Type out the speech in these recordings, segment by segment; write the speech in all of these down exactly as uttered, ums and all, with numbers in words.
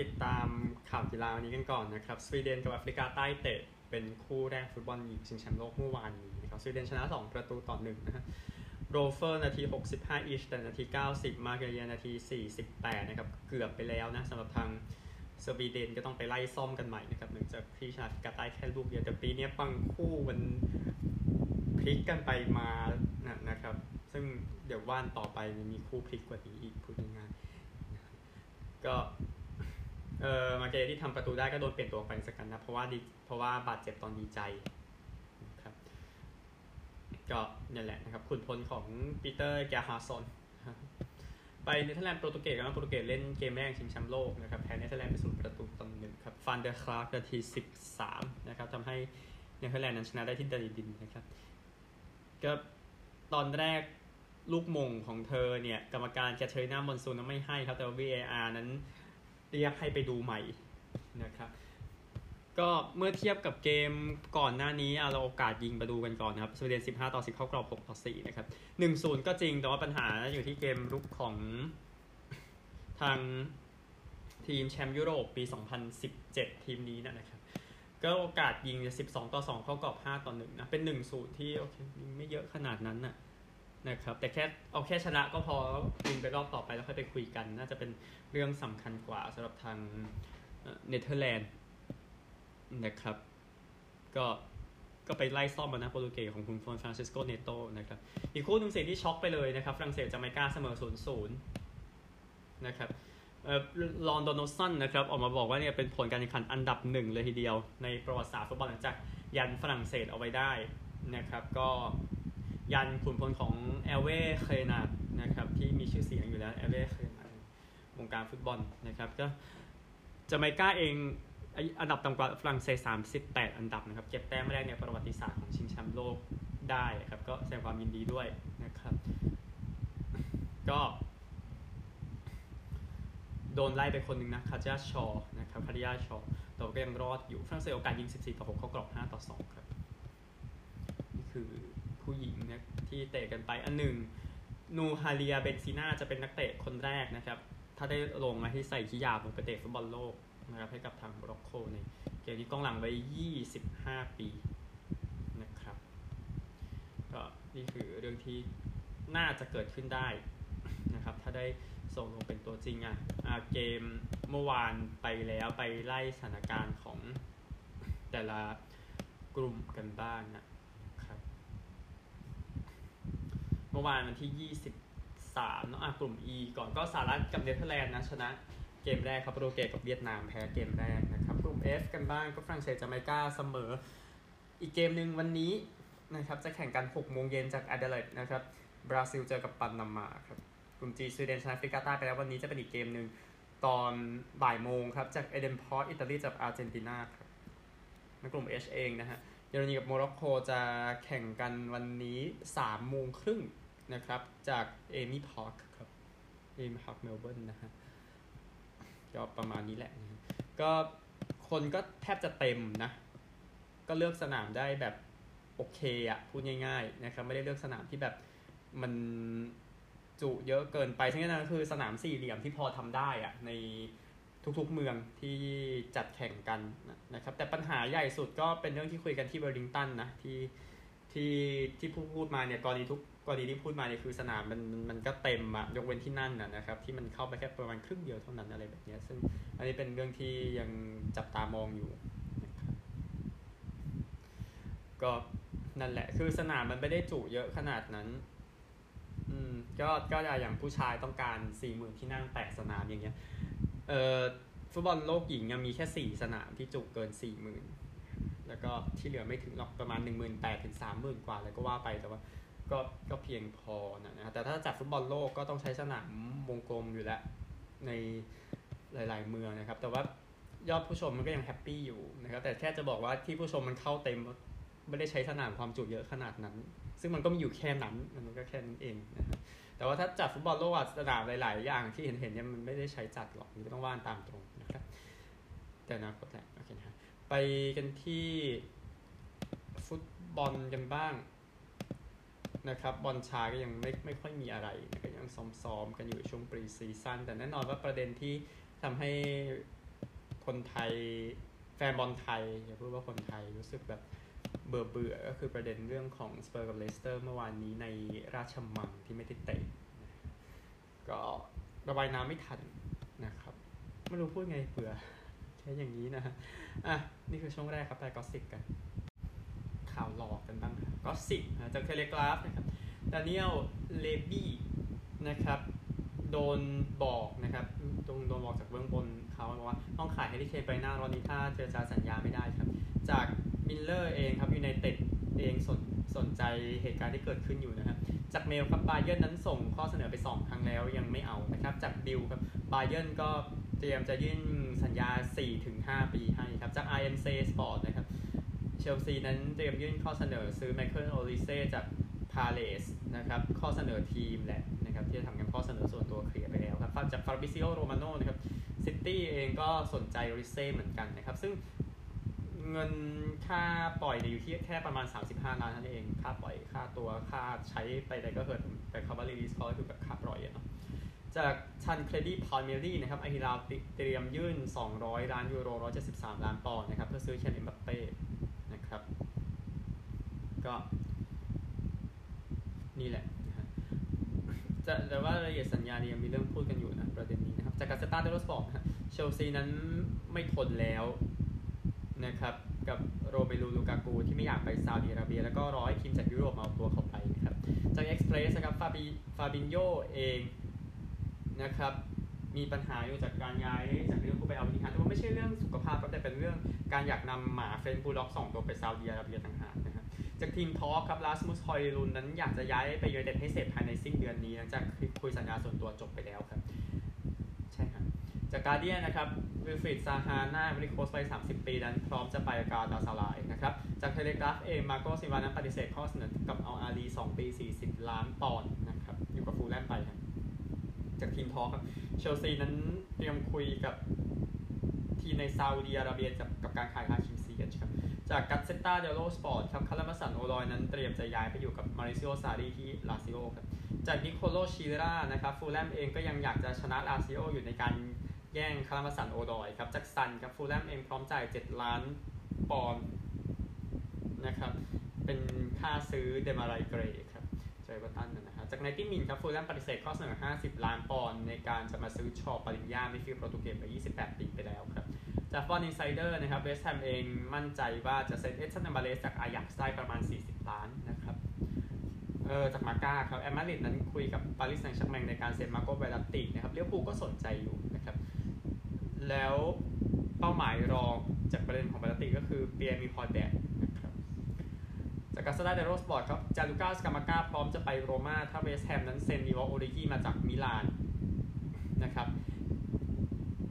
ติดตามข่าวกีฬาวันนี้กันก่อนนะครับสวีเดนกับแอฟริกาใต้เตะเป็นคู่แรกฟุตบอลหญิงชิงแชมป์โลกเมื่อวานนี้นะครับสวีเดนชนะสองประตูต่อหนึ่งนะฮะโรเฟอร์นาทีหกสิบห้าอิชแต่นาทีเก้าสิบมาเกเยนาทีสี่สิบแปดนะครับเกือบไปแล้วนะสำหรับทางสวีเดนก็ต้องไปไล่ซ่อมกันใหม่นะครับหลังจากที่ชนะกาตาร์แค่ลูกเดียวแต่ปีนี้ปังคู่มันพลิกกันไปมานะครับซึ่งเดี๋ยวว่านต่อไปมีคู่พลิกกว่านี้อีกพูดง่ายๆก็เออมาเกที่ทำประตูได้ก็โดนเปลี่ยนตัวไปสักกันนะเพราะว่าดีเพราะว่าบาดเจ็บตอนดีใจนะครับก็นั่นแหละนะครับขุนพลของปีเตอร์แกฮาร์ซอนไปเนเธอร์แลนด์โปรตุเกสกันนะโปรตุเกสเล่นเกมแรกชิงแชมป์โลกนะครับแพ้เนเธอร์แลนด์ไปศูนย์ประตูต่อหนึ่งครับฟานเดอร์คลาร์กนาทีสิบสามนะครับทำให้เนเธอร์แลนด์นั้นชนะได้ที่เดลิดินนะครับก็ตอนแรกลูกมงของเธอเนี่ยกรรมการแกเทอริน่ามอนซูนนั้นไม่ให้ครับแต่ว่า วี เอ อาร์ นั้นเรียกให้ไปดูใหม่นะครับก็เมื่อเทียบกับเกมก่อนหน้านี้เราโอกาสยิงประตูกันก่อนนะครับสวีเดนสิบห้าต่อสิบเข้ากรอบหกต่อสี่นะครับ หนึ่งศูนย์ ก็จริงแต่ว่าปัญหาอยู่ที่เกมรุกของทางทีมแชมป์ยุโรปปีสองพันสิบเจ็ดทีมนี้นะครับก็โอกาสยิงสิบสองต่อสองเข้ากรอบห้าต่อหนึ่งนะเป็น หนึ่งศูนย์ ที่โอเคยิงไม่เยอะขนาดนั้นนะนะครับแต่แค่เอาแค่ชนะก็พอยิงไปรอบต่อไปแล้วค่อยไปคุยกันน่าจะเป็นเรื่องสำคัญกว่าสำหรับทางเนเธอร์แลนด์นะครับก็ก็ไปไล่ซ่อมมานะโปรตุเกสของคุณฟรานซิสโกเนโตนะครับอีกคู่หนึ่งเสียที่ช็อกไปเลยนะครับฝรั่งเศสจาเมกาเสมอ ศูนย์ศูนย์ นะครับเอ่อลอนดอนโนสันนะครับออกมาบอกว่าเนี่ยเป็นผลการแข่งขันอันดับหนึ่งเลยทีเดียวในประวัติศาสตร์ฟุตบอลหลังจากยันฝรั่งเศสเอาไว้ได้นะครับก็ยันขุนพลของแอลเว่เคยนาดนะครับที่มีชื่อเสียงอยู่แล้วแอลเว่เคยนาดวงการฟุตบอลนะครับก็จาเมกาเองอันดับต่ำกว่าฝรั่งเศสสามสิบแปดอันดับนะครับเก็บแต้มแรกในประวัติศาสตร์ของชิงแชมป์โลกได้ครับก็แสดงความยินดีด้วยนะครับก็โดนไล่ไปคนหนึ่งนะคาริยาชอนะครับคาริยาชอแต่ก็ยังรอดอยู่ฝรั่งเศสโอกาสยิงสิบสี่ต่อหกเข้ากรอบห้าต่อสองครับนี่คือผู้หญิงนะที่เตะกันไปอันหนึ่งนูฮาเลียเบนซีน่าจะเป็นนักเตะคนแรกนะครับถ้าได้ลงมาที่ใส่ขี้ยาบลงไปเตะฟุตบอลโลกนะครับให้กับทางโมร็อกโกในเกมนี้กองหลังไว้ยี่สิบห้าปีนะครับก็นี่คือเรื่องที่น่าจะเกิดขึ้นได้นะครับถ้าได้ส่งลงเป็นตัวจริงอ่ะเกมเมื่อวานไปแล้วไปไล่สถานการณ์ของแต่ละกลุ่มกันบ้างนะครับเมื่อวานวันที่ยี่สิบสามเนาะอ่ะกลุ่ม E ก่อนก็สหรัฐกับเนเธอร์แลนด์นะชนะเกมแรกครับโปรตุเกสกับเวียดนามแพ้เกมแรกนะครับกลุ่ม F กันบ้างก็ฝรั่งเศสจาเมกาเสมออีกเกมนึงวันนี้นะครับจะแข่งกัน หกโมงเย็นจากแอดเดเลดนะครับบราซิลเจอกับปานามาครับกลุ่ม G สวีเดนชนะแอฟริกาใต้ไปแล้ววันนี้จะเป็นอีกเกมนึงตอนบ่ายโมงครับจากเอเดนพอร์ตอิตาลีกับอาร์เจนตินาครับในกลุ่ม H เองนะฮะเยอรมนีกับโมร็อกโกจะแข่งกันวันนี้ สามโมงครึ่งนะครับจากเอมี่พาร์คครับเอมี่พาร์คเมลเบิร์นนะฮะก็ประมาณนี้แหละก็คนก็แทบจะเต็มนะก็เลือกสนามได้แบบโอเคอ่ะพูดง่ายๆนะครับไม่ได้เลือกสนามที่แบบมันจุเยอะเกินไปทั้งนั้นคือสนามสี่เหลี่ยมที่พอทำได้อ่ะในทุกๆเมืองที่จัดแข่งกันนะครับแต่ปัญหาใหญ่สุดก็เป็นเรื่องที่คุยกันที่เบอร์ลิงตันนะที่ที่ที่พูดพูดมาเนี่ยกรณีทุกกรณีที่พูดมาเนี่ยคือสนามมันมันก็เต็มอะยกเว้นที่นั่นอะนะครับที่มันเข้าไปแค่ประมาณครึ่งเดียวเท่านั้นอะไรแบบนี้ซึ่งอันนี้เป็นเรื่องที่ยังจับตามองอยู่นะครับก็นั่นแหละคือสนามมันไม่ได้จุเยอะขนาดนั้นอืมก็ก็อย่างผู้ชายต้องการ สี่หมื่น ที่นั่งแปดสนามอย่างเงี้ยเอ่อฟุตบอลโลกหญิงยังมีแค่สี่สนามที่จุเกิน สี่หมื่น แล้วก็ที่เหลือไม่ถึงหรอกประมาณ หนึ่งหมื่นแปดพัน ถึง สามหมื่น กว่าแล้วก็ว่าไปแต่ว่าก็ก็เพียงพอนะนะแต่ถ้าจัดฟุตบอลโลกก็ต้องใช้สนามวงกลมอยู่แล้วในหลายๆเมืองนะครับแต่ว่ายอดผู้ชมมันก็ยังแฮปปี้อยู่นะครับแต่แค่จะบอกว่าที่ผู้ชมมันเข้าเต็มไม่ได้ใช้สนามความจุเยอะขนาดนั้นซึ่งมันก็มีอยู่แค่นั้นมันก็แค่นั้นเองนะแต่ว่าถ้าจัดฟุตบอลโลกสนามหลายๆอย่างที่เห็นๆเนี่ยมันไม่ได้ใช้จัดหรอกมันก็ต้องว่านตามตรงนะครับแต่นะก็แต่โอเคนะไปกันที่ฟุตบอลกันบ้างนะครับบอลชายก็ยังไม่ไม่ค่อยมีอะไรก็ยังซ้อมๆกันอยู่ช่วงปรีซีซั่นแต่แน่นอนว่าประเด็นที่ทำให้ คนไทยแฟนบอลไทยอย่าพูดว่าคนไทยรู้สึกแบบเบื่อเบื่อก็คือประเด็นเรื่องของสเปอร์กับเลสเตอร์เมื่อวานนี้ในราชมังที่ไม่ได้เตะก็ระบายน้ำไม่ทันนะครับไม่รู้พูดไงเบื่อแค่อย่างนี้นะอ่ะนี่คือช่วงแรกครับไปกอสซิปกันข่าวหลอกกันบ้างครับกอสซิปจากเทเลกราฟนะครับดาเนียลเลบี้นะครับโดนบอกนะครับโดนโดนบอกจากเบื้องบนเขาบอกว่าต้องขายให้ดิเชนไปหน้ารอนิท่าเจรจาสัญญาไม่ได้ครับจากมิลเลอร์เองครับยูไนเต็ดเองสนสนใจเหตุการณ์ที่เกิดขึ้นอยู่นะครับจากเมลครับบาเยิร์นนั้นส่งข้อเสนอไปสองครั้งแล้วยังไม่เอานะครับจากบิลครับบาเยิร์นก็เตรียมจะยื่นสัญญา สี่ถึงห้า ปีให้ครับจาก ไอ เอ็ม ซี Sport นะครับเชลซีนั้นเตรียมยื่นข้อเสนอซื้อไมเคิลโอลิเซ่จากพาเลสนะครับข้อเสนอทีมแหละนะครับที่จะทำกันข้อเสนอส่วนตัวเคลียร์ไปแล้วครับจากฟาบริซิโอโรมาโน่นะครับซิตี้เองก็สนใจโอลิเซ่เหมือนกันนะครับซึ่งเงินค่าปล่อยอยู่ที่แค่ประมาณสามสิบห้าล้านนั่นเองค่าปล่อยค่าตัวค่าใช้ไปอะไรก็เกิดแต่คำว่า release cost คือแบบค่าปล่อยเนาะจากชันเครดิตพาลเมรี่นะครับอาฮิลาลเตรียมยื่นสองร้อยล้านยูโรหนึ่งร้อยเจ็ดสิบสามล้านปอนด์นะครับเพื่อซื้อเคนเอ็มบัปเป้นะครับก็นี่แหละจะแต่ว่าละเอียดสัญญาเนี่ยมีเรื่องพูดกันอยู่นะประเด็นนี้นะครับจากกาเซต้าเดโลสปอร์ตเชลซีนั้นไม่ทนแล้วนะครับกับโรเบรูลูกากูที่ไม่อยากไปซาอุดิอาระเบียแล้วก็รอให้ทีมจากยุโรปเอาตัวเข้าไปนะครับจากเอ็กซ์เพรสนะครับฟาบิฟาบินโญเองนะครับมีปัญหาอยู่จากการย้ายจากลิเวอร์พูลไปเอาทีฮะแต่ว่าไม่ใช่เรื่องสุขภาพครับแต่เป็นเรื่องการอยากนำหมาเฟรนช์บูลด็อกสองตัวไปซาอุดิอาระเบียต่างหากนะครับจากทีมทอล์คครับลาสมุสฮอยลุนนั้นอยากจะย้ายไปยูไนเต็ดให้เสร็จภายในสิ้นเดือนนี้หลังจากคุยสัญญาส่วนตัวจบไปแล้วครับใช่ครับจากการ์เดียนนะครับวิลฟรีดซาฮาน่าบริโคสไปสามสิบปีนั้นพร้อมจะไปกาตาซาลายนะครับจากเทเลกราฟเองมาโกซิวานั้นปฏิเสธข้อเสนอกับอัลอาลีสองปีสี่สิบล้านปอนด์นะครับอยู่กับฟูลแลมไปครับจากทีมทอล์คครับเชลซีนั้นเตรียมคุยกับทีมในซาอุดิอาระเบียกับกับการขายคาคิมซีกันครับจากกัตเซต้าเดโลสปอร์ตครับคาร์มาสันโอลอยนั้นเตรียมจะย้ายไปอยู่กับมาริซิโอซารีที่ลาซิโอครับจากนิโคโลชิรานะครับฟูลแลมเองก็ยังอยากจะชนะลาซิโออยู่ในการแย่งคาร์มาสันโอลอยครับจากซันครับฟูลแลมเองพร้อมจ่ายเจ็ดล้านปอนด์นะครับเป็นค่าซื้อเดมาไรเกรครับจอยบัตตันนะครับจากไนตี้มินครับฟูลแลมปฏิเสธข้อเสนอห้าสิบล้านปอนด์ในการจะมาซื้อชอปาริญญามิดฟิลด์โปรตุเกสไปยี่สิบแปดปีไปแล้วครับจากฟอนอินไซเดอร์นะครับเวสต์แฮมเองมั่นใจว่าจะเซ็นเอชชันนาบาเลสจากอายักซ์ได้ประมาณสี่สิบล้านนะครับเออจากมาก้าครับแอตเลติกนั้นคุยกับปารีสแซงต์แชร์แมงในการเซ็นมาโกเวลาตินะครับลิเวอร์พูลก็สนใจอยู่นะครับแล้วเป้าหมายรองจากประเด็นของปาติก็คือเปียร์มีพอร์แบกนะครับจากกาซาดาเดโรสปอร์ตครับจาลูก้าสกามาก้าพร้อมจะไปโรม่าถ้าเวสต์แฮมนั้นเซ็นดิวอลโอริกีมาจากมิลานนะครับ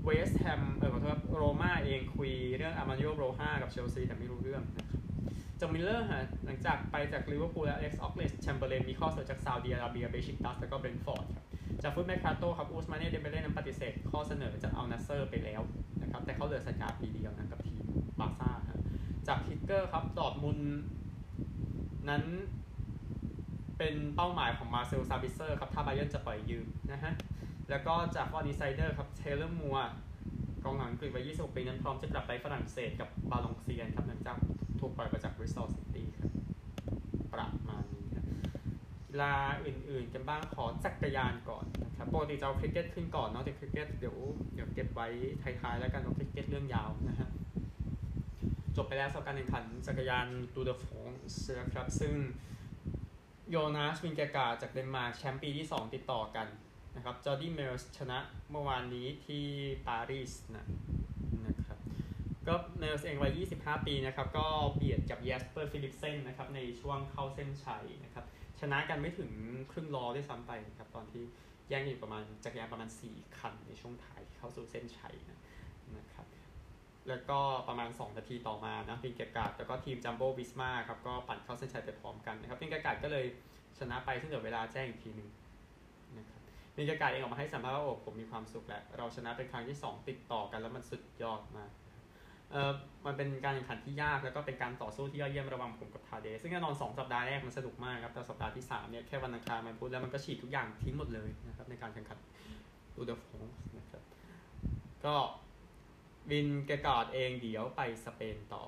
เวสต์แฮมเออขอโทษครับโรม่าเองคุยเรื่องอามานิโอโบรฮากับเชลซีแต่ไม่รู้เรื่องนะครับจากมิลเลอร์ฮะหลังจากไปจากลิเวอร์พูลแล้วเอ็กซ์ออกเลสแชมเบอร์เลนมีข้อเสนอจากซาอุดิอาระเบียเบชิกตัสแล้วก็เบรนท์ฟอร์ดครับจากฟุตแมคคาโต้ครับอูสมาเน่เดมเบเล่นั้นปฏิเสธข้อเสนอจากอัลนาเซอร์ไปแล้วนะครับแต่เขาเหลือสัญญาปีเดียวนะกับทีมบาร์ซ่าครับจากฮิกเกอร์ครับดอร์ทมุนด์นั้นเป็นเป้าหมายของมาร์เซลซาบิเซอร์ครับถ้าไบเยิร์นจะปล่อยยืมนะฮะแล้วก็จากวอร์นิไซเดอร์ครับเทเลอร์มัวกองหลังอังกฤษวัยยี่สิบหกปีนั้นพร้อมจะกลับไปฝรั่งเศสกับบาลองเซียนครับหลังจากถูกปล่อยมาจากบริสตอลซิตี้ครับประมาณนี้ครับกีฬาอื่นๆกันบ้างขอจักรยานก่อนครับปกติจะเอาคริกเก็ตขึ้นก่อนเนาะแต่คริกเก็ตเดี๋ยวเดี๋ยวเก็บไว้ท้ายๆแล้วกันคริกเก็ตเรื่องยาวนะฮะจบไปแล้วสำหรับการแข่งขันจักรยาน Tour de France นะครับซึ่งโยนาสวินเกกาจากเดนมาร์กแชมป์ปีที่สองติดต่อกันนะครับจอร์ดี้เมลส์ชนะเมื่อวานนี้ที่ปารีสนะนะครับก็เมลส์เองวัยยี่สิบห้าปีนะครับก็เบียดกับแยสเปอร์ฟิลิปเซนนะครับในช่วงเข้าเส้นชัยนะครับชนะกันไม่ถึงครึ่งล้อด้วยซ้ำไปนะครับตอนที่แย่งอยู่ประมาณจักรยานประมาณสี่คันในช่วงท้ายเข้าสู่เส้นชัยนะนะครับแล้วก็ประมาณสองนาทีต่อมานะฟินเกกาดแล้วก็ทีมจัมโบ้วิสมาครับก็ปั่นเข้าเส้นชัยไปพร้อมกันนะครับฟินเกกาดก็เลยชนะไปซึ่งเดี๋ยวเวลาแจ้งอีกทีนึงนะครับฟินเกกาดเองออกมาให้สัมภาษณ์ว่าโอ้ผมมีความสุขแหละเราชนะเป็นครั้งที่สองติดต่อกันแล้วมันสุดยอดมากเอ่อมันเป็นการแข่งขันที่ยากแล้วก็เป็นการต่อสู้ที่ยอดเยี่ยมระหว่างผมกับทาเดซึ่งแน่นอนสองสัปดาห์แรกมันสนุกมากครับแต่สัปดาห์ที่สามเนี่ยแค่วันอังคารมันพูดแล้วมันก็ฉีกทุกอย่างทิ้งหมดเลยนะครับในการแข่งขันดูเดอฟงนะครับก็ วินแกกอดเองเดี๋ยวไปสเปนต่อ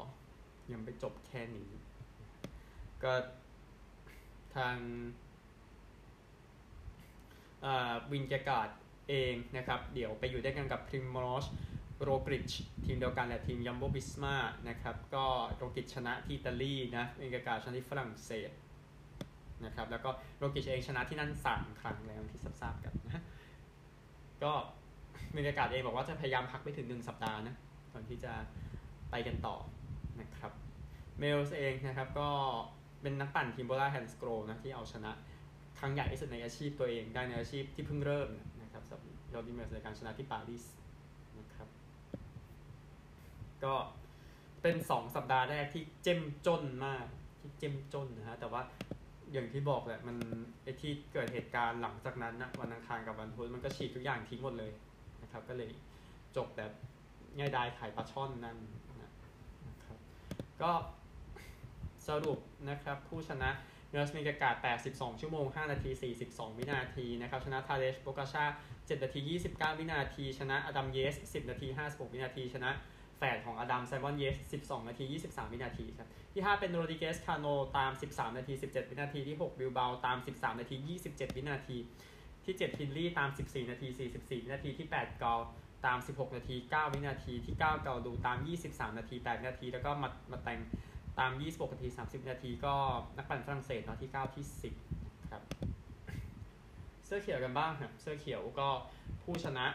ยังไปจบแค่นี้ก็ทางวินแกกอดเองนะครับเดี๋ยวไปอยู่ด้วยกันกับพริมอสโรกริชทีมเดียวกันแหละทีมยัมโบบิสมานะครับก็โรกริชชนะที่อิตาลีนะวินแกกอดชนะที่ฝรั่งเศสนะครับแล้วก็โรกริชเองชนะที่นั่นสามครั้งแล้วที่ทราบกันนะก็วินแกกอดเองบอกว่าจะพยายามพักไปถึงหนึ่งสัปดาห์นะก่อนที่จะไปกันต่อนะครับเมลส์เองนะครับก็เป็นนักปั่นทีมโบล่าแฮนส์โกรนะที่เอาชนะครั้งใหญ่ที่สุดในอาชีพตัวเองได้ในอาชีพที่เพิ่งเริ่มนะครับสำหรับยอดดีเมลส์ในการชนะที่ปารีสนะครับก็เป็นสองสัปดาห์แรกที่เจ้มจนมากที่เจ้มจนนะฮะแต่ว่าอย่างที่บอกแหละมันไอ้ที่เกิดเหตุการณ์หลังจากนั้นนะวันอังคารกับวันพุธมันก็ฉีกทุกอย่างทิ้งหมดเลยนะครับก็เลยจบแบบง่ายดายขายปลาช่อนนั่นนะครับก็สรุปนะครับผู้ชนะเนลส์มีกาดแปดสิบสองชั่วโมงห้านาทีสี่สิบสองวินาทีนะครับชนะทาเลชโบกาชาเจ็ดนาทียี่สิบเก้าวินาทีชนะอดัมเยสสิบนาทีห้าสิบหกวินาทีชนะแฝดของอดัมไซมอนเยสสิบสองนาทียี่สิบสามวินาทีครับที่ห้าเป็นโรดิเกสคาโนตามสิบสามนาทีสิบเจ็ดวินาทีที่หกบิลเบาตามสิบสามนาทียี่สิบเจ็ดวินาทีที่เจ็ดฮินลี่ตามสิบสี่นาทีสี่สิบสี่วินาทีที่แปดกอลตามสิบหกนาทีเก้าวินาทีที่เก้ากอลดูตามยี่สิบสามนาทีแปดนาทีแล้วก็มามาแต่งตามยี่สิบหกนาทีสามสิบนาทีก็นักปั่นฝรั่งเศสเนาะที่เก้าที่สิบครับเสื้อเขียวกันบ้างครับเสื้อเขียวก็ผู้ชนะ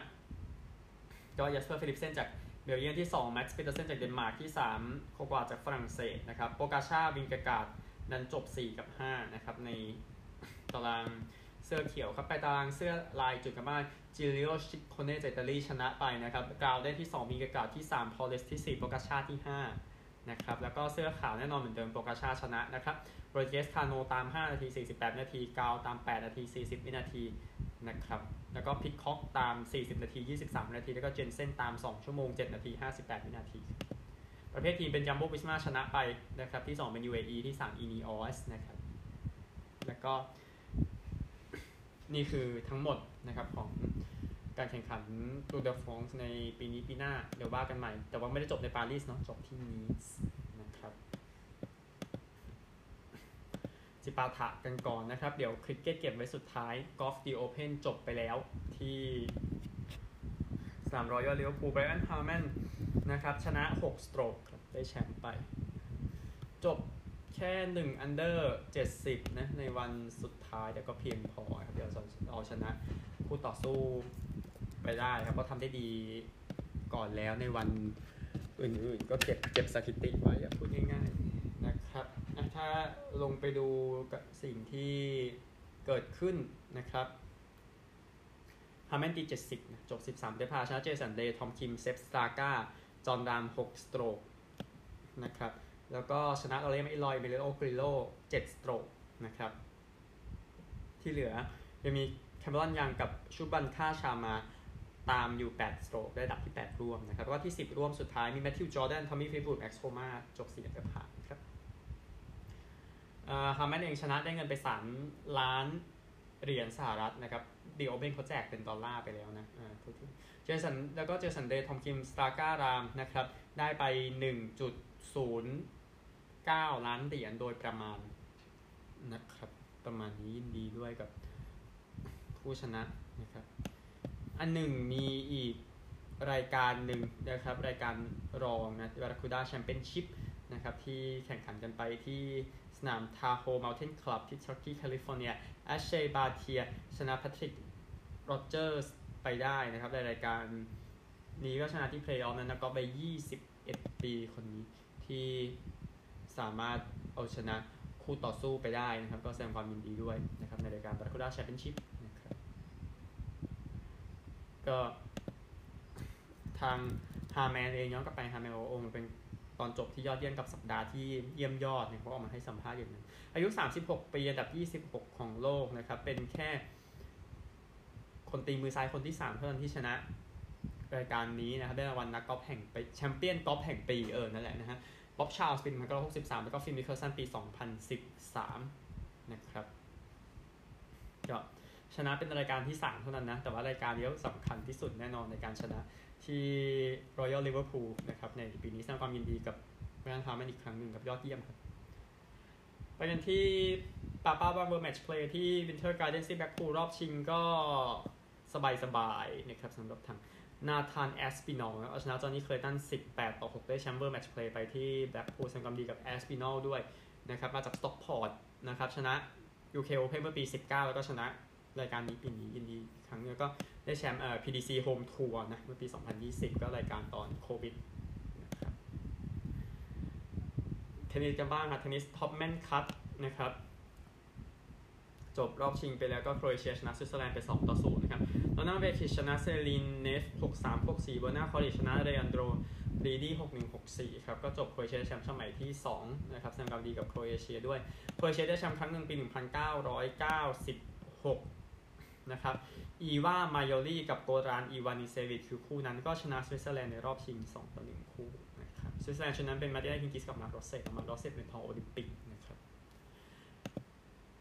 ก็ยัสเปอร์ฟิลิปเซนจากเบลเยียมที่สองแม็กซ์ปีเตอร์เซนจากเดนมาร์กที่สามโคกวาจากฝรั่งเศสนะครับโปกาชาวินกาการ์ดนั้นจบสี่กับห้านะครับในตารางเสื้อเขียวครับไปตารางเสื้อลายจุดกันบ้างจิริโอชิโคเน่จากอิตาลีชนะไปนะครับกราวได้ที่สองวินกาการ์ดที่สามพอเลสที่สี่โปกาชาที่ห้านะครับแล้วก็เสื้อขาวแน่นอนเหมือนเดิมโปกาชาชนะนะครับโรเจสคาโนตามห้านาทีสี่สิบแปดนาทีกาวตามแปดนาทีสี่สิบวินาทีนะครับแล้วก็พิทค็อกตามสี่สิบนาทียี่สิบสามนาทีแล้วก็เจนเซนตามสองชั่วโมงเจ็ดนาทีห้าสิบแปดวินาทีประเภททีมเป็นจัมโบ้วิสมาชนะไปนะครับที่สองเป็น ยู เอ อี ที่สามอีนีออสนะครับแล้วก็นี่คือทั้งหมดนะครับของการแข่งขัน Tour de France ในปีนี้ปีหน้าเดี๋ยวว่ากันใหม่แต่ว่าไม่ได้จบในปารีสเนาะจบที่นีสนะครับจิปาถะกันก่อนนะครับเดี๋ยวคริกเก็ตเก็บไว้สุดท้ายกอล์ฟดีโอเพ่นจบไปแล้วที่สนาม Royal Liverpool ไบรอันฮาร์แมนนะครับชนะหกสโตรกครับได้แชมป์ไปจบแค่หนึ่งอันเดอร์เจ็ดสิบนะในวันสุดท้ายแต่ก็เพียงพอครับเดี๋ยวเอาชนะคู่ต่อสู้ไปได้ครับเพราะทำได้ดีก่อนแล้วในวันอื่นๆก็เก็บเก็บสถิติไว้พูดง่ายๆนะครับถ้าลงไปดูกับสิ่งที่เกิดขึ้นนะครับฮาร์แมนตีเจ็ดสิบนะจบสิบสามได้พาชนะเจสันเดย์ทอมคิมเซฟสตาก้าจอห์นรามหกสโตรกนะครับแล้วก็ชนะอเลเมอิลอยเมเลโอกริโลเจ็ดสโตรกนะครับที่เหลือยังมีแคมเบรอนยังกับชูบันค่าชามาตามอยู่แปดสโตรกได้ดับที่แปดร่วมนะครับแล้วก็ที่สิบร่วมสุดท้ายมีแมทธิวจอร์แดนทอมมี่ฟิลิปส์แอ็กซ์โคมาจบสี่อันดับผ่านครับฮาร์แมนเองชนะได้เงินไปสามล้านเหรียญสหรัฐนะครับดีโอเบนเขาแจกเป็นดอลลาร์ไปแล้วนะอ่าเจสันแล้วก็เจสันเดย์ทอมคิมสตาร์การามนะครับได้ไป หนึ่งจุดศูนย์เก้า ล้านเหรียญโดยประมาณนะครับประมาณนี้ยินดีด้วยกับผู้ชนะนะครับอันหนึ่งมีอีกรายการหนึ่งนะครับรายการรองนะวาราคูด้าแชมเปี้ยนชิพนะครับที่แข่งขันกันไปที่สนามทาโฮเมาน์เทนคลับที่ช็อกกี้แคลิฟอร์เนียแอชเชย์บาเทียชนะแพทริกโรเจอร์สไปได้นะครับในรายการนี้ก็ชนะที่เพลย์ออฟนั้นนะก็ไปยี่สิบเอ็ดปีคนนี้ที่สามารถเอาชนะคู่ต่อสู้ไปได้นะครับก็แสดงความยินดีด้วยนะครับในรายการวาราคูด้าแชมเปี้ยนชิพก็ทางฮาร์แมนเองย้อนกลับไปฮาร์แมนโอมันเป็นตอนจบที่ยอดเยี่ยมกับสัปดาห์ที่เยี่ยมยอดเนี่ยเขาออกมาให้สัมภาษณ์อย่างนั้นอายุสามสิบหกปีอันดับยี่สิบหกของโลกนะครับเป็นแค่คนตีมือซ้ายคนที่สามเท่านั้นที่ชนะรายการนี้นะครับได้รางวัลนักกอล์ฟแห่งปีแชมเปี้ยนกอล์ฟแห่งปีเออนั่นแหละนะฮะบ๊อบชาลส์ปีหนึ่งพันเก้าร้อยหกสิบสามแล้วก็ฟิลมิเคลสันปีสองพันสิบสามนะครับก็ช ชนะเป็นรายการที่สามเท่านั้นนะแต่ว่ารายการนี้สำคัญที่สุดแน่นอนในการชนะที่ Royal Liverpool นะครับในปีนี้แสดงความยินดีกับแมนพามันอีกครั้งหนึ่งกับยอดเยี่ยมครับไปกันที่ป้าป้าบางเบอร์แมตช์เพลย์ที่ Winter Gardens ที่ Blackpool รอบชิงก็สบายๆนะครับสำหรับทางนาธานแอสปินอลเอาชนะจอห์นนี่เคลตันสิบแปดต่อหกได้แชมเปี้ยนแมตช์เพลย์ไปที่ Blackpool แสดงความดีกับแอสปินอลด้วยนะครับมาจากสต็อกพอร์ตนะครับชนะ ยู เค Open เมื่อปีสิบเก้าแล้วก็ชนะรายการนี้ปีนี้ยินดีครั้งนี้ก็ได้แชมป์เอ่อ พี ดี ซี Home Tour นะเมื่อปีสองพันยี่สิบก็รายการตอนโควิดนะครับเทนนิสกันบ้างครับเทนนิสท็อปแมนคัพนะครับจบรอบชิงไปแล้วก็โครเอเชียชนะสวิตเซอร์แลนด์ไปสองต่อศูนย์นะครับโรนัลเวคิชชนะเซลีนเนฟหกสามหกสี่เบอร์น่าคอริชชนะเรอันโดรบรีดี้หกหนึ่งหกสี่ครับก็จบโครเอเชียแชมป์สมัยที่สองนะครับแสดงความดีกับโครเอเชียด้วยโครเอเชียได้แชมป์ครั้งนึงปีหนึ่งพันเก้าร้อยเก้าสิบหกนะครับอีวามายอรี่กับโกรานอีวานิเซวิชคือคู่นั้นก็ชนะสวิตเซอร์แลนด์ในรอบชิงสองต่อหนึ่งคู่นะครับสวิตเซอร์แลนด์ชนะเป็นมาร์ตินาฮิงกิสกับมาร์โรเซ่มาร์โรเซ่เป็นทองโอลิมปิกนะครับ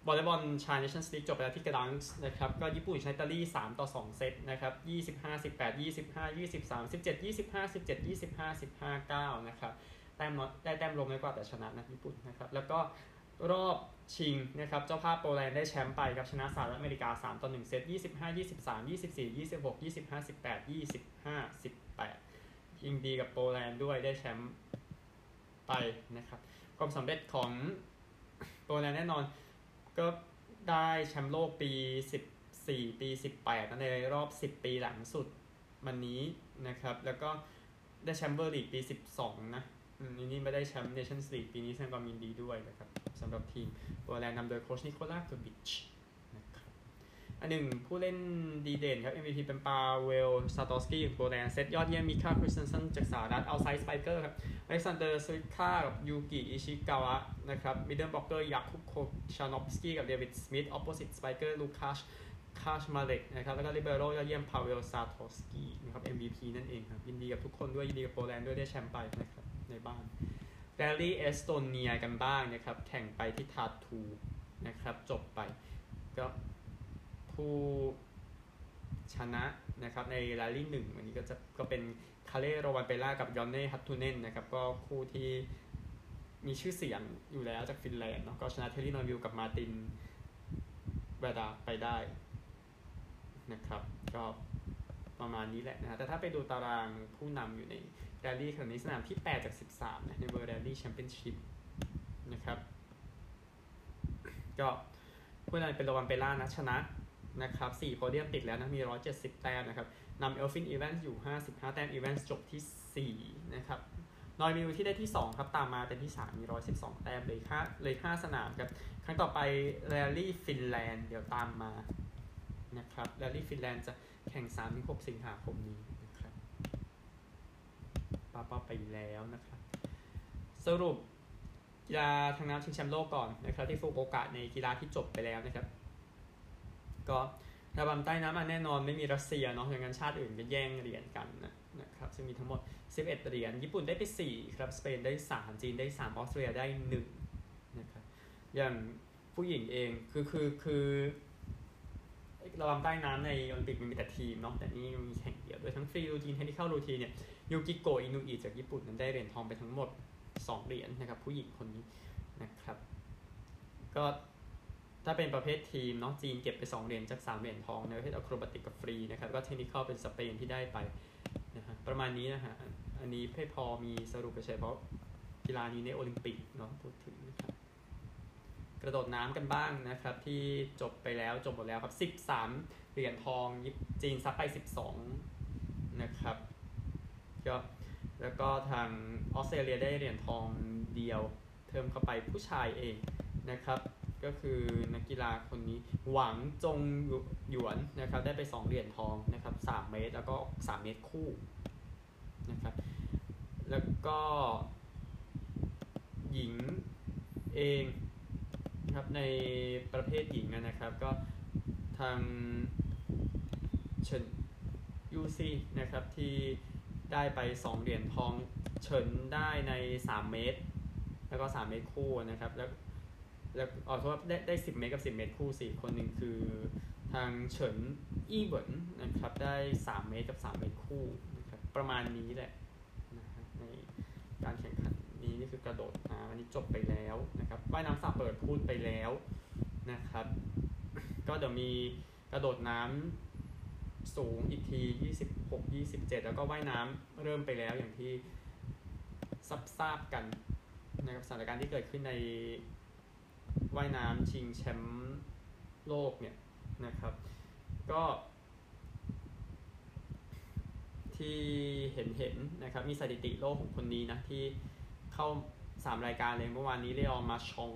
วอลเลย์บอลชายเนชั่นส์ลีกจบไปแล้วที่กระดังส์นะครับก็ญี่ปุ่นชนะอิตาลีสามต่อสองเซตนะครับยี่สิบห้า สิบแปด ยี่สิบห้า ยี่สิบสาม สิบเจ็ด ยี่สิบห้า สิบเจ็ด ยี่สิบห้า สิบเก้านะครับแต้มน้อยได้แต้มลงน้อยกว่าแต่ชนะนะญี่ปุ่นนะครับแล้วก็รอบชิงนะครับเจ้าภาพโปแลนด์ได้แชมป์ไปครับชนะสหรัฐอเมริกาสามต่อหนึ่งเซตยี่สิบห้า ยี่สิบสาม ยี่สิบสี่ ยี่สิบหก ยี่สิบห้า สิบแปด ยี่สิบห้า สิบแปดยิงดีกับโปแลนด์ด้วยได้แชมป์ไปนะครับความสำเร็จของโปแลนด์แน่นอนก็ได้แชมป์โลกปีสิบสี่ปีสิบแปดในรอบสิบปีหลังสุดวันนี้นะครับแล้วก็ได้แชมป์เวิลด์ลีกปีสิบสองนะนี่ไม่ได้แชมป์เนชั่นส์ลีกปีนี้แสดงความยินดีด้วยนะครับสำหรับทีมโปแลนด์นำโดยโค้ชนิโคลา เกอร์บิชนะครับอันหนึ่งผู้เล่นดีเด่นครับ เอ็ม วี พี เป็นปาเวล ซาตอสกี้ของโปแลนด์เซตยอดเยี่ยมมิคา คริสเตนเซนจากสหรัฐเอาไซส์สไปเกอร์ครับอเล็กซานเดอร์ สวิตค่ากับยูกิ อิชิกาวะนะครับมิดเดิลบล็อกเกอร์ยาคุบ โคชานอฟสกี้กับเดวิด สมิธออปโปสิตสไปเกอร์ลูคัส คาชมาเล็กนะครับแล้วก็ลิเบโร่ยอดเยี่ยมปาเวล ซาตอสกี้นะครับ เอ็ม วี พี นั่นเองครับยินดีกับทุกคนด้วยยินดีกับโปแลนด์ด้วยได้แชมป์ไปนะครับในบ้านแรลลี่เอสโตเนียกันบ้างนะครับแข่งไปที่ทาทูนะครับจบไปก็ผู้ชนะนะครับในแรลลี่หนึ่งวันนี้ก็จะก็เป็นคาเล่โรวันเปล่ากับJonne Halttunenนะครับก็คู่ที่มีชื่อเสียงอยู่แล้วจากฟินแลนด์เนาะก็ชนะThierry NeuvilleกับMartin Berardไปได้นะครับก็ประมาณนี้แหละนะแต่ถ้าไปดูตารางผู้นำอยู่ในแรลลี่ครั้งนี้สนามที่แปดจากสิบสามนะในเวอร์แรลลี่แชมเปี้ยนชิพนะครับก็ผู้นำเป็นโรวันเปล่านะชนะนะครับสี่โพเดียมติดแล้วนะมีหนึ่งร้อยเจ็ดสิบแต้มนะครับนำเอลฟินอีแวนส์อยู่ห้าสิบห้าแต้มอีแวนส์จบที่สี่นะครับนอยมิวที่ได้ที่สองครับตามมาเป็นที่สามมีหนึ่งร้อยสิบสองแต้มเลยค่ะเลยห้าสนามครับครั้งต่อไปแรลลี่ฟินแลนด์เดี๋ยวตามมานะครับแรลลี่ฟินแลนด์จะแข่ง สามถึงหก สิงหาคมนี้นะครับป้าป้าไปแล้วนะครับสรุปกีฬาทางน้ำชิงแชมป์โลกก่อนนะครับที่ฟุกุโอกะในกีฬาที่จบไปแล้วนะครับก็ระบำใต้น้ำมาแน่นอนไม่มีรัสเซียเนาะอย่างนั้นชาติอื่นก็แย่งเหรียญกันนะนะครับซึ่งมีทั้งหมดสิบเอ็ดเหรียญญี่ปุ่นได้ไปสี่ครับสเปนได้สามจีนได้สามออสเตรียได้หนึ่งนะครับอย่างผู้หญิงเองคือคือคือระบำใต้น้ำในโอลิมปิกมันมีแต่ทีมเนาะแต่นี่มีแข่งเดี่ยวด้วยทั้งฟรีรูทีนเทคนิคอลรูทีนเนี่ยยูกิโกะอินุอิจากญี่ปุ่นนั้นได้เหรียญทองไปทั้งหมดสองเหรียญนะครับผู้หญิงคนนี้นะครับก็ถ้าเป็นประเภททีมเนาะจีนเก็บไปสองเหรียญจากสามเหรียญทองในประเภทอะโครบาติกกับฟรีนะครับก็เทคนิคอลเป็นสเปนที่ได้ไปนะฮะประมาณนี้นะฮะอันนี้เพื่อพอมีสรุปไปใช้เพราะกีฬานี้ในโอลิมปิกเนาะพูดถึงนะครับกระโดดน้ำกันบ้างนะครับที่จบไปแล้วจบหมดแล้วครับสิบสามเหรียญทองจีนซัดไปสิบสองนะครับก็แล้วก็ทางออสเตรเลียได้เหรียญทองเดียวเพิ่มเข้าไปผู้ชายเองนะครับก็คือนักกีฬาคนนี้หวังจงหยวนนะครับได้ไปสองเหรียญทองนะครับสามเมตรแล้วก็สามเมตรคู่นะครับแล้วก็หญิงเองครับในประเภทหญิงนะครับก็ทางเฉินยูซี่นะครับที่ได้ไปสองเหรียญทองเฉินได้ในสามเมตรแล้วก็สามเมตรคู่นะครับแล้วแล้วอ๋อโทษได้ได้สิบเมตรกับสิบเมตรคู่สี่คนหนึ่งคือ ทางเฉินอี้เหวินนะครับได้สามเมตรกับสามเมตรคู่นะครับประมาณนี้แหละนะฮะในการแข่งขันนี้นี่คือกระโดดน้ำวันนี้จบไปแล้วนะครับว่ายน้ำสระเปิดพูดไปแล้วนะครับก็เดี๋ยวมีกระโดดน้ำสูงอีกทียี่สิบหก ยี่สิบเจ็ดแล้วก็ว่ายน้ำเริ่มไปแล้วอย่างที่ซับทราบกันนะครับสถานการณ์ที่เกิดขึ้นในว่ายน้ำชิงแชมป์โลกเนี่ยนะครับก็ที่เห็นเห็นนะครับมีสถิติโลกของคนนี้นะที่เข้าสามรายการเลยเมื่อวานนี้เรียลมาชอง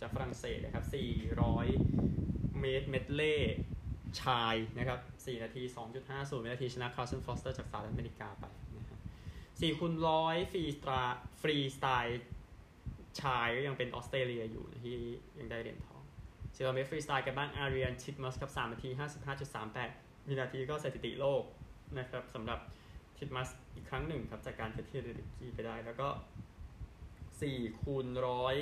จากฝรั่งเศสนะครับสี่ร้อยเมตรเมดเล่ชายนะครับสี่นาที สองจุดห้าศูนย์ วินาทีชนะคาร์ลสันฟอสเตอร์จากสหรัฐอเมริกาไปนะฮะสี่คูณร้อยฟรีสไตล์ฟรีสไตล์ชายก็ยังเป็นออสเตรเลียอยู่นะที่ยังได้เหรียญทองสี่ร้อยเมตรฟรีสไตล์กันบ้างอารีอันชิดมัสครับสามนาที ห้าสิบห้าจุดสามแปด วินาทีก็สถิติโลกนะครับสำหรับชิดมัสอีกครั้งหนึ่งครับจากการเทเทียเดลิกี้ไปได้แล้วก็สี่คูณร้อย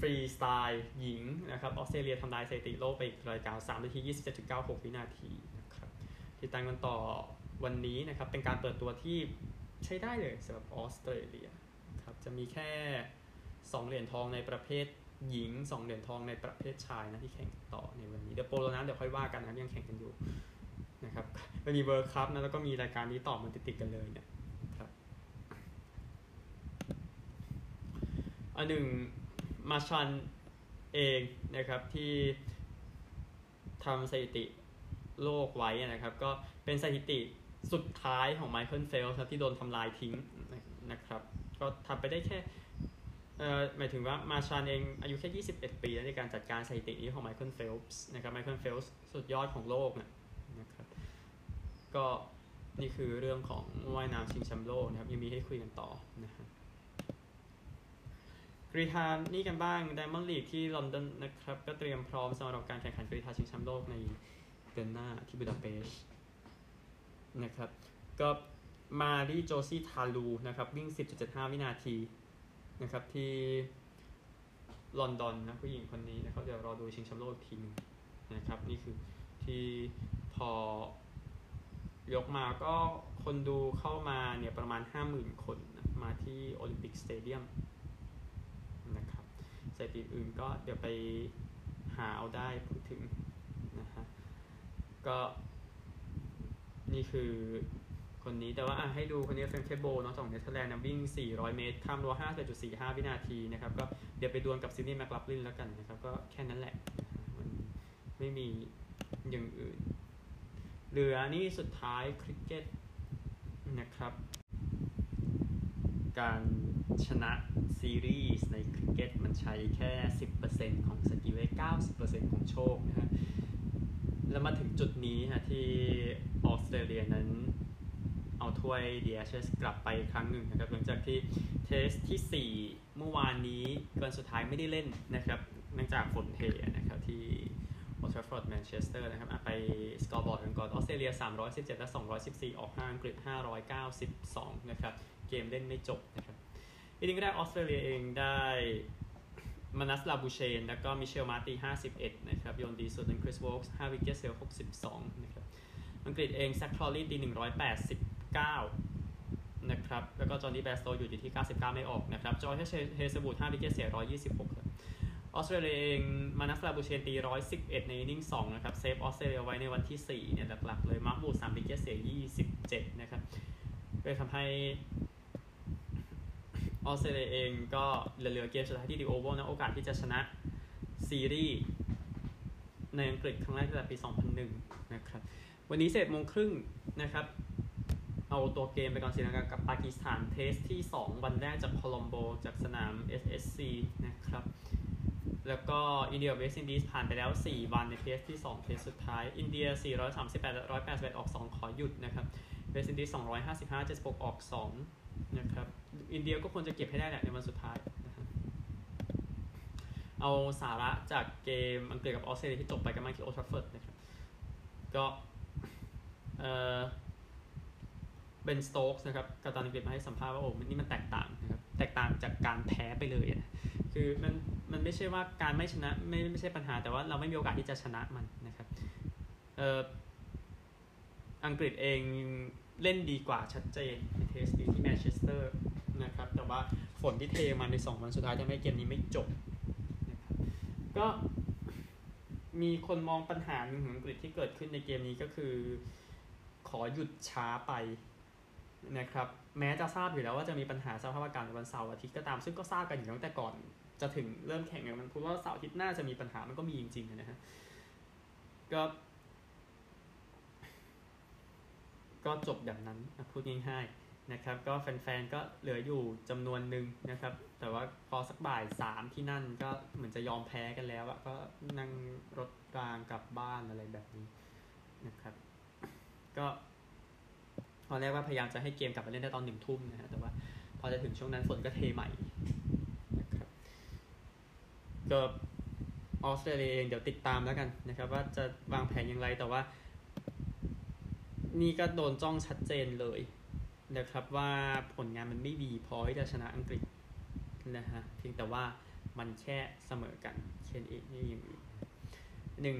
ฟรีสไตล์หญิงนะครับออสเตรเลียทำลายสถิติโลกไปอีกรายการสามนาที ยี่สิบเจ็ดจุดเก้าหก วินาทีนะครับติดตามกันต่อวันนี้นะครับเป็นการเปิดตัวที่ใช้ได้เลยสำหรับออสเตรเลียครับจะมีแค่สองเหรียญทองในประเภทหญิงสองเหรียญทองในประเภทชายนะที่แข่งต่อในวันนี้เดี๋ยวโปโลนั้นเดี๋ยวค่อยว่ากันนะครับยังแข่งกันอยู่นะครับมันมีเวิร์คคัพนะแล้วก็มีรายการนี้ต่อมันติดๆกันเลยเนี่ยอันหนึ่งมาชันเองนะครับที่ทำสถิติโลกไว้นะครับก็เป็นสถิติสุดท้ายของไมเคิลเฟลส์ที่โดนทำลายทิ้งนะครับก็ทำไปได้แค่หมายถึงว่ามาชันเองอายุแค่ยี่สิบเอ็ดปีในการจัดการสถิตินี้ของไมเคิลเฟลส์นะครับไมเคิลเฟลส์สุดยอดของโลกนะครับก็นี่คือเรื่องของว่ายน้ำชิงแชมป์โลกนะครับยังมีให้คุยกันต่อนะฮะกรีฑานี่กันบ้าง Diamond League ที่ลอนดอนนะครับก็เตรียมพร้อมสำหรับการแข่งขันกรีฑาชิงแชมป์โลกในเดือนหน้าที่บูดาเปสต์นะครับก็มารีโจซี่ทาลูนะครับวิ่ง สิบจุดเจ็ดห้า วินาทีนะครับที่ลอนดอนนะผู้หญิงคนนี้นะครับเดี๋ยวรอดูชิงแชมป์โลกทีนึงนะครับนี่คือที่พอยกมาก็คนดูเข้ามาเนี่ยประมาณ ห้าหมื่น คนนะมาที่โอลิมปิกสเตเดียมนะครับสถิติอื่นก็เดี๋ยวไปหาเอาได้พูดถึงนะฮะก็นี่คือคนนี้แต่ว่าให้ดูคนนี้เฟรนเชโบเนาะจากเนเธอร์แลนด์วิ่งสี่ร้อยเมตรข้ามรั้ว ห้าสิบจุดสี่ห้า วินาทีนะครับก็เดี๋ยวไปดวลกับซิดนีย์แมคลาฟลินแล้วกันนะครับก็แค่นั้นแหละมันไม่มีอย่างอื่นเหลือนี่สุดท้ายคริกเก็ตนะครับการชนะซีรีส์ในคริกเก็ตมันใช้แค่ สิบเปอร์เซ็นต์ ของสกิลไว้ เก้าสิบเปอร์เซ็นต์ ของโชคนะฮะแล้วมาถึงจุดนี้ฮะที่ออสเตรเลียนั้นเอาถ้วย Ashes กลับไปครั้งหนึ่งนะครับหลังจากที่เทสที่สี่เมื่อวานนี้วันสุดท้ายไม่ได้เล่นนะครับเนื่องจากฝนเทนะครับที่ Old Trafford แมนเชสเตอร์นะครับไปสกอร์บอร์ดกันก่อนออสเตรเลียสามร้อยสิบเจ็ดและสองร้อยสิบสี่ออกห้างอังกฤษห้าร้อยเก้าสิบสองนะครับเกมเล่นไม่จบนะครับอีกทีก็ได้ออสเตรเลียเองได้มานัส ลาบูเชนแล้วก็มิเชล มาร์ตีห้าสิบเอ็ดนะครับโยนดีสุดนั้นคริส วอลส์ห้าวิกเก็ตเซลหกสิบสองนะครับอังกฤษเองแซค คลอรีตีหนึ่งร้อยแปดสิบเก้านะครับแล้วก็จอห์นนี่ แบสโตอยู่อยู่ที่เก้าสิบเก้าไม่ออกนะครับจอร์จ เฮเซลวูดห้าวิกเก็ตเซลหนึ่งร้อยยี่สิบหกครับออสเตรเลียเองมานัส ลาบูเชนตีหนึ่งร้อยสิบเอ็ดในอินนิ่งสองนะครับเซฟออสเตรเลียไว้ในวันที่สี่เนี่ยหลักๆเลยมาร์ค วูดสามวิกเก็ตเซลยี่สิบเจ็ดนะครับก็ทำให้ออสเตรเลียเองก็เหลือเกมสุดท้ายที่ดิโอเวลนะโอกาสที่จะชนะซีรีส์ในอังกฤษครั้งแรกตั้งแต่ปีสองพันหนึ่งนะครับวันนี้เสร็จโมงครึ่งนะครับเอาตัวเกมไปก่อนสินะครับกับปากีสถานเทสที่สองวันแรกจากโคลัมโบจากสนาม เอส เอส ซี นะครับแล้วก็อินเดียเวสต์อินดีสผ่านไปแล้วสี่วันในเทสที่สองเทสสุดท้ายอินเดียสี่ร้อยสามสิบแปด หนึ่งร้อยแปดสิบเอ็ดออกสองขอหยุดนะครับเวสต์อินดีสสองร้อยห้าสิบห้า เจ็ดสิบหกออกสองนะครับอินเดียก็ควรจะเก็บให้ได้แหละในวันสุดท้ายนะฮะเอาสาระจากเกมอังกฤษกับออสเตรเลียที่จบไปกันมาที่โอลด์แทรฟฟอร์ดนะครับก็เอ่อเบน สโต๊กส์นะครับกัปตันอังกฤษมาให้สัมภาษณ์ว่าโอ้นี่มันแตกต่างนะครับแตกต่างจากการแพ้ไปเลยนะคือมันมันไม่ใช่ว่าการไม่ชนะไม่ไม่ใช่ปัญหาแต่ว่าเราไม่มีโอกาสที่จะชนะมันนะครับ เอ่ออังกฤษเองเล่นดีกว่าชัดเจนไปเทสดีที่แมนเชสเตอร์นะครับแต่ว่าฝนที่เทมาในสองวันสุดท้ายทำให้เกมนี้ไม่จบนะครับก็มีคนมองปัญหาหนึ่งของอังกฤษที่เกิดขึ้นในเกมนี้ก็คือขอหยุดช้าไปนะครับแม้จะทราบอยู่แล้วว่าจะมีปัญหาสภาพอากาศวันเสาร์อาทิตย์ก็ตามซึ่งก็ทราบกันอยู่ตั้งแต่ก่อนจะถึงเริ่มแข่งเนี่ยมันพูดว่าเสาร์อาทิตย์หน้าจะมีปัญหามันก็มีจริงๆนะฮะก็ก็จบอย่างนั้นพูดง่ายๆนะครับก็แฟนๆก็เหลืออยู่จำนวนนึงนะครับแต่ว่าพอสักบ่ายสามที่นั่นก็เหมือนจะยอมแพ้กันแล้วอะก็นั่งรถรางกลับบ้านอะไรแบบนี้นะครับก็ตอนแรกว่าพยายามจะให้เกมกลับไปเล่นได้ตอนหนึ่งทุ่มนะฮะแต่ว่าพอจะถึงช่วงนั้นฝนก็เทใหม่นะครับก็ออสเตรเลียเองเดี๋ยวติดตามแล้วกันนะครับว่าจะวางแผนอย่างไรแต่ว่านี่ก็โดนจ้องชัดเจนเลยนะครับว่าผลงานมันไม่ดีพอที่จะชนะอังกฤษนะฮะเพียงแต่ว่ามันแค่เสมอกันเช่นเองนี่อย่างอื่นหนึ่ง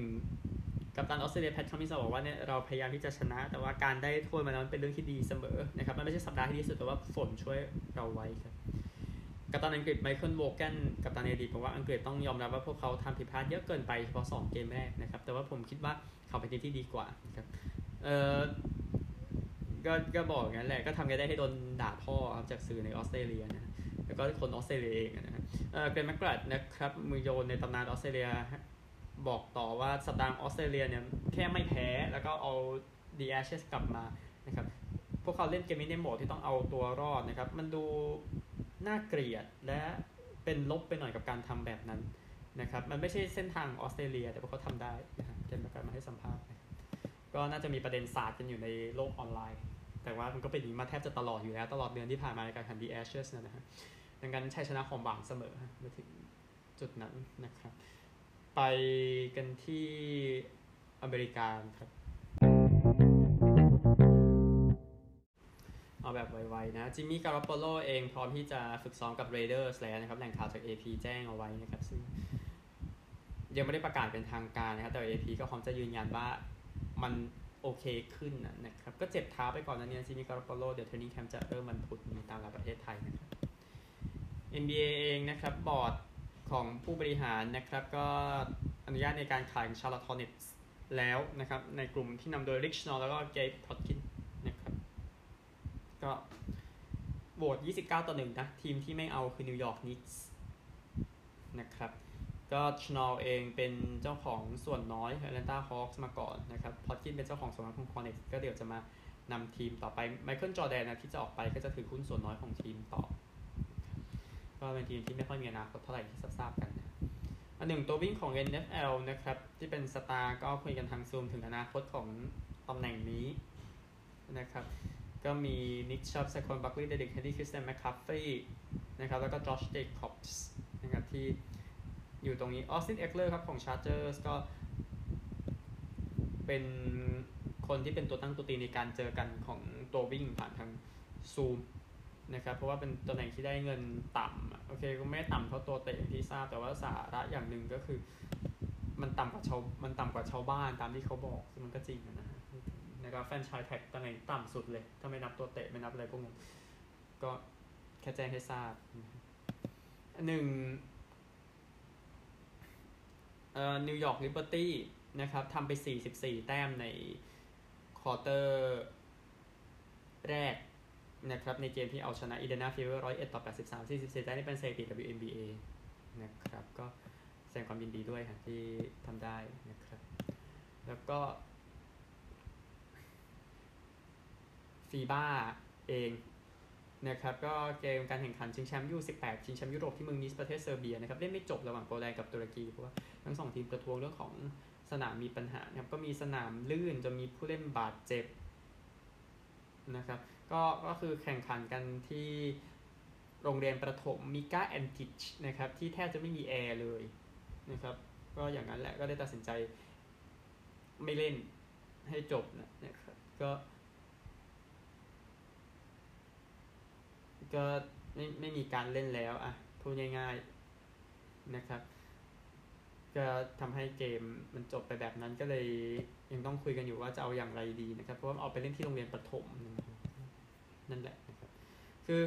กัปตันออสเตรเลียแพทคัมมินส์บอกว่าเนี่ยเราพยายามที่จะชนะแต่ว่าการได้ถ้วยมานั้นเป็นเรื่องที่ดีเสมอนะครับมันไม่ใช่สัปดาห์ที่ดีที่สุดแต่ว่าฝนช่วยเราไว้ครับกัปตันอังกฤษไมเคิลโวแกนกัปตันอดีตบอกว่าอังกฤษต้องยอมรับว่าพวกเขาทำผิดพลาดเยอะเกินไปเฉพาะสองเกมแรกนะครับแต่ว่าผมคิดว่าเขาเป็นทีมที่ดีกว่าครับเออก็ก็บอกงั้นแหละก็ทำกันได้ให้โดนด่าพ่อครับจากสื่อในออสเตรเลียนะแล้วก็คนออสเตรเลียเองนะฮะเออเกรนแมคกรัดนะครับมือโยนในตำนานออสเตรเลียบอกต่อว่าสตางออสเตรเลียเนี่ยแค่ไม่แพ้แล้วก็เอา The Ashes กลับมานะครับพวกเขาเล่นเกมนี้ในโหมดที่ต้องเอาตัวรอดนะครับมันดูน่าเกลียดและเป็นลบไปหน่อยกับการทำแบบนั้นนะครับมันไม่ใช่เส้นทางออสเตรเลียแต่พวกเขาทำได้นะครับเกรนแมคกรัดมาให้สัมภาษณ์ก็น่าจะมีประเด็นศาสตร์กันอยู่ในโลกออนไลน์แต่ว่ามันก็เป็นอย่างนี้มาแทบจะตลอดอยู่แล้วตลอดเดือนที่ผ่านมาในการแข่ง The Ashes นะฮะดังนั้นชัยชนะของหวังเสมอมาถึงจุดนั้นนะครับไปกันที่อเมริกาครับเอาแบบไวๆนะจิมมี่การาโปโลเองพร้อมที่จะฝึกซ้อมกับ Raiders แล้วนะครับแหล่งข่าวจาก เอ พี แจ้งเอาไว้นะครับซึ่งยังไม่ได้ประกาศเป็นทางการนะครับแต่ เอ พี ก็พร้อมจะยืนยันว่ามันโอเคขึ้นนะครับก็เจ็บเท้าไปก่อนนะเนี่ยจิมมี่การาโปโลเดี๋ยวเทรนนิ่งแคมป์จะเริ่มวันพุธนี้ตามหลักประเทศไทยนะครับ เอ็น บี เอ เองนะครับบอร์ดของผู้บริหารนะครับก็อนุญาตในการขายชาร์ลอตเน็ตแล้วนะครับในกลุ่มที่นำโดยริชนอลแล้วก็เกย์พอตคินนะครับก็โหวตยี่สิบเก้าต่อหนึ่งนะทีมที่ไม่เอาคือนิวยอร์กนิกส์นะครับก็ชนอลเองเป็นเจ้าของส่วนน้อย Atlanta Hawks มาก่อนนะครับพอตคินเป็นเจ้าของส่วนน้อยของ Hornets ก็เดี๋ยวจะมานำทีมต่อไปไมเคิลจอร์แดนนะที่จะออกไปก็จะถือหุ้นส่วนน้อยของทีมต่อก็เป็นทีมที่ไม่ค่อยมีอนาคตเท่าไหร่ที่ทราบกันนะอันหนึ่งตัววิ่งของ เอ็น เอฟ แอล นะครับที่เป็นสตาร์ก็คุยกันทางซูมถึงอนาคตของตำแหน่งนี้นะครับก็มีนิกชับไซคอนบัคลีย์เดริกแฮร์รี่คริสเตนแมคคาฟฟี่นะครับแล้วก็จอชเจคอบส์นะครับที่อยู่ตรงนี้ออสตินเอ็กเลอร์ครับของชาร์เจอร์สก็เป็นคนที่เป็นตัวตั้งตัวตีในการเจอกันของตัววิ่งผ่านทางซูมนะครับเพราะว่าเป็นตำแหน่งที่ได้เงินต่ำโอเคก็ไม่ต่ำเท่าตัวเตะที่ทราบแต่ว่าสาระอย่างหนึ่งก็คือมันต่ำกว่าชาวมันต่ำกว่าชาวบ้านตามที่เขาบอกซึ่งมันก็จริงนะฮะนะครับแฟนชายแท็กตำแหน่งต่ำสุดเลยถ้าไม่นับตัวเตะไม่นับอะไรพวกนั้นก็แค่แจ้งให้ทราบหนึ่งเอ่อนิวยอร์กลิเบอร์ตี้นะครับทำไปสี่สิบสี่แต้มในควอเตอร์แรกนะครับในเกมที่เอาชนะอินเดียนาฟีเวอร์หนึ่งร้อยเอ็ดต่อแปดสิบสาม สี่สิบสี่แต้มนี่เป็นสถิติ ดับเบิลยู เอ็น บี เอ นะครับก็แสดงความยินดีด้วยครับที่ทำได้นะครับแล้วก็ฟีบ้าเองนะครับก็เกมการแข่งขันชิงแชมป์ยู สิบแปดชิงแชมป์ยุโรปที่เมืองนีสประเทศเซอร์เบียนะครับเล่นไม่จบระหว่างโปแลนด์กับตุรกีเพราะว่าทั้งสองทีมประท้วงเรื่องของสนามมีปัญหานะครับก็มีสนามลื่นจนมีผู้เล่นบาดเจ็บนะครับก็ก็คือแข่งขันกันที่โรงเรียนประถมมิก้าแอนติชนะครับที่แทบจะไม่มีแอร์เลยนะครับก็อย่างนั้นแหละก็ได้ตัดสินใจไม่เล่นให้จบนะนะครับก็ก็ไม่ไม่มีการเล่นแล้วอ่ะพูดง่ายๆนะครับ ก็ทำให้เกมมันจบไปแบบนั้นก็เลยยังต้องคุยกันอยู่ว่าจะเอาอย่างไรดีนะครับเพราะว่าเอาไปเล่นที่โรงเรียนประถมนั่นแหละนะครับคือ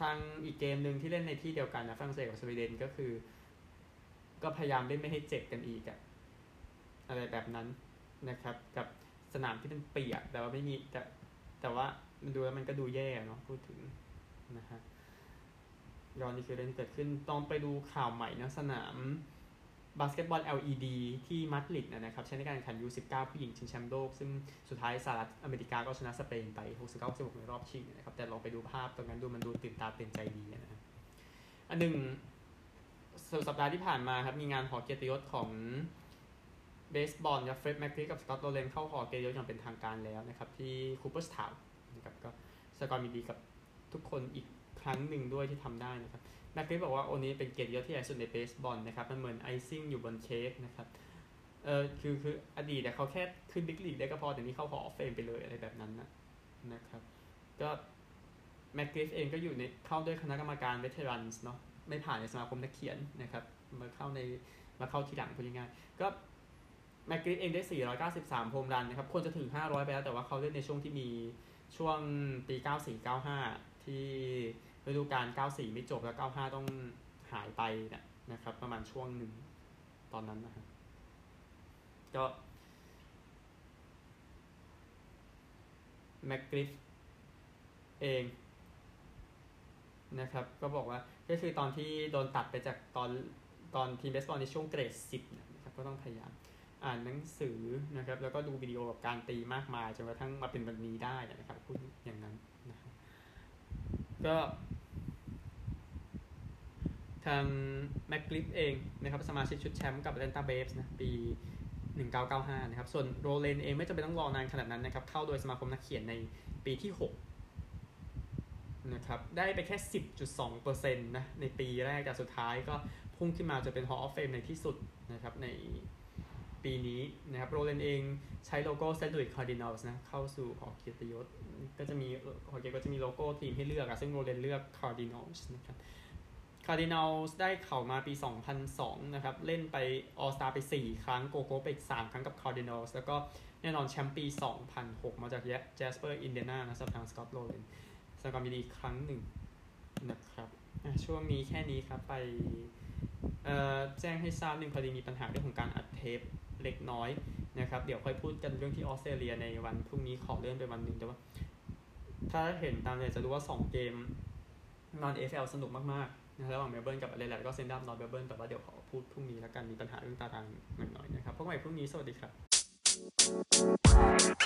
ทางอีกเกมหนึ่งที่เล่นในที่เดียวกันนะฝรั่งเศสกับสวีเดนก็คือก็พยายามเล่นไม่ให้เจ็บกันอีกอะอะไรแบบนั้นนะครับกับสนามที่เป็นเปียกแต่ว่าไม่มีแต่แต่ว่ามันดูแล้วมันก็ดูแย่เนาะพูดถึงนะฮะย้อนนี่คือเรื่องเกิดขึ้นต้องไปดูข่าวใหม่นะสนามบาสเกตบอล แอล อี ดี ที่มาดริดนะครับใช้ในการแข่งขัน ยู สิบเก้า ผู้หญิงชิงแชมป์โลกซึ่งสุดท้ายสหรัฐอเมริกาก็ชนะสเปนไป หกสิบเก้า หกสิบหก ในรอบชิงนะครับแต่ลองไปดูภาพตรงนั้นดูมันดูตื่นตาตื่นใจดีนะอันหนึ่งสัปดาห์ที่ผ่านมาครับมีงานหอเกียรติยศของเบสบอลกับเฟรดแมคครีกับสกอตต์โรเลนเข้าหอเกียรติยศอย่างเป็นทางการแล้วนะครับที่คูเปอร์สทาวน์นะครับก็สกอร์มีดีกับทุกคนอีกครั้งหนึ่งด้วยที่ทำได้นะครับแมคครีบอกว่าโอนี้เป็นเกียรติยศที่ใหญ่สุดในเบสบอลนะครับมันเหมือนไอซิ่งอยู่บนเค้กนะครับเออคือคืออดีตแต่เขาแค่ขึ้นบิ๊กลีกได้ก็พอแต่นี่เข้าหอออฟเฟมไปเลยอะไรแบบนั้นนะนะครับก็แมคครีเองก็อยู่ในเข้าด้วยคณะกรรมการเวเทรันส์เนาะไม่ผ่านในสมาคมนักเขียนนะครับมาเข้าในมาเข้าทีหลังพูดง่ายๆก็แมคกริดเองได้สี่ร้อยเก้าสิบสามโฮมรันนะครับควรจะถึงห้าร้อยไปแล้วแต่ว่าเขาเล่นในช่วงที่มีช่วงปีเก้าสี่เก้าห้าที่ฤดูกาลเก้าสี่ไม่จบแล้วเก้าห้าต้องหายไปนะนะครับประมาณช่วงหนึ่งตอนนั้นนะครับก็แมคกริดเองนะครับก็บอกว่าก็คือตอนที่โดนตัดไปจากตอนตอนทีมเบสบอลในช่วงเกรดสิบนะครับก็ต้องพยายามอ่านหนังสือนะครับแล้วก็ดูวิดีโอกับการตีมากมายจนกระทั่งมาเป็นวันนี้ได้นะครับพูดอย่างนั้นนะครับก็ทางแมคกริฟเองนะครับสมาชิกชุดแชมป์กับ Atlanta Hawks นะปีหนึ่งพันเก้าร้อยเก้าสิบห้านะครับส่วนโรเลนเองไม่จำเป็นต้องรอนานขนาดนั้นนะครับเข้าโดยสมาคมนักเขียนในปีที่หกนะครับได้ไปแค่ สิบจุดสองเปอร์เซ็นต์ นะในปีแรกแต่สุดท้ายก็พุ่งขึ้นมาจะเป็น Hall of Fame ในที่สุดนะครับในปีนี้นะครับโรเลนเองใช้โลโก้ Saint Louis Cardinals นะเข้าสู่หอเกียรติยศก็จะมีหอเกียรติยศก็จะมีโลโก้ทีมให้เลือกอะซึ่งโรเลนเลือก Cardinals นะครับ Cardinals ได้เข้ามาปีสองพันสองนะครับเล่นไป All Star ไปสี่ครั้งโกโก้ไปอีกสามครั้งกับ Cardinals แล้วก็แน่นอนแชมป์ปีสองพันหกมาจาก Jasper Indiana นะสำหรับทาง Scott Rowland สกอร์มีดีครั้งหนึ่งนะครับช่วงนี้แค่นี้ครับไปแจ้งให้ทราบหนึ่งพอดีมีปัญหาเรื่องของการอัดเทปเล็กน้อยนะครับเดี๋ยวค่อยพูดกันเรื่องที่ออสเตรเลียในวันพรุ่งนี้ขอเลื่อนไปวันหนึ่งแต่ว่าถ้าเห็นตามเนี่ยจะรู้ว่าสองเกมนอน เอฟ แอล สนุกมากๆนะระหว่างเมลเบิร์นกับอะไรแหละก็เซนดับนอนเมลเบิร์นแต่ว่าเดี๋ยวขอพูดพรุ่งนี้แล้วกันมีปัญหาเรื่องตารางหน่อยๆนะครับพบกันใหม่พรุ่งนี้สวัสดีครับ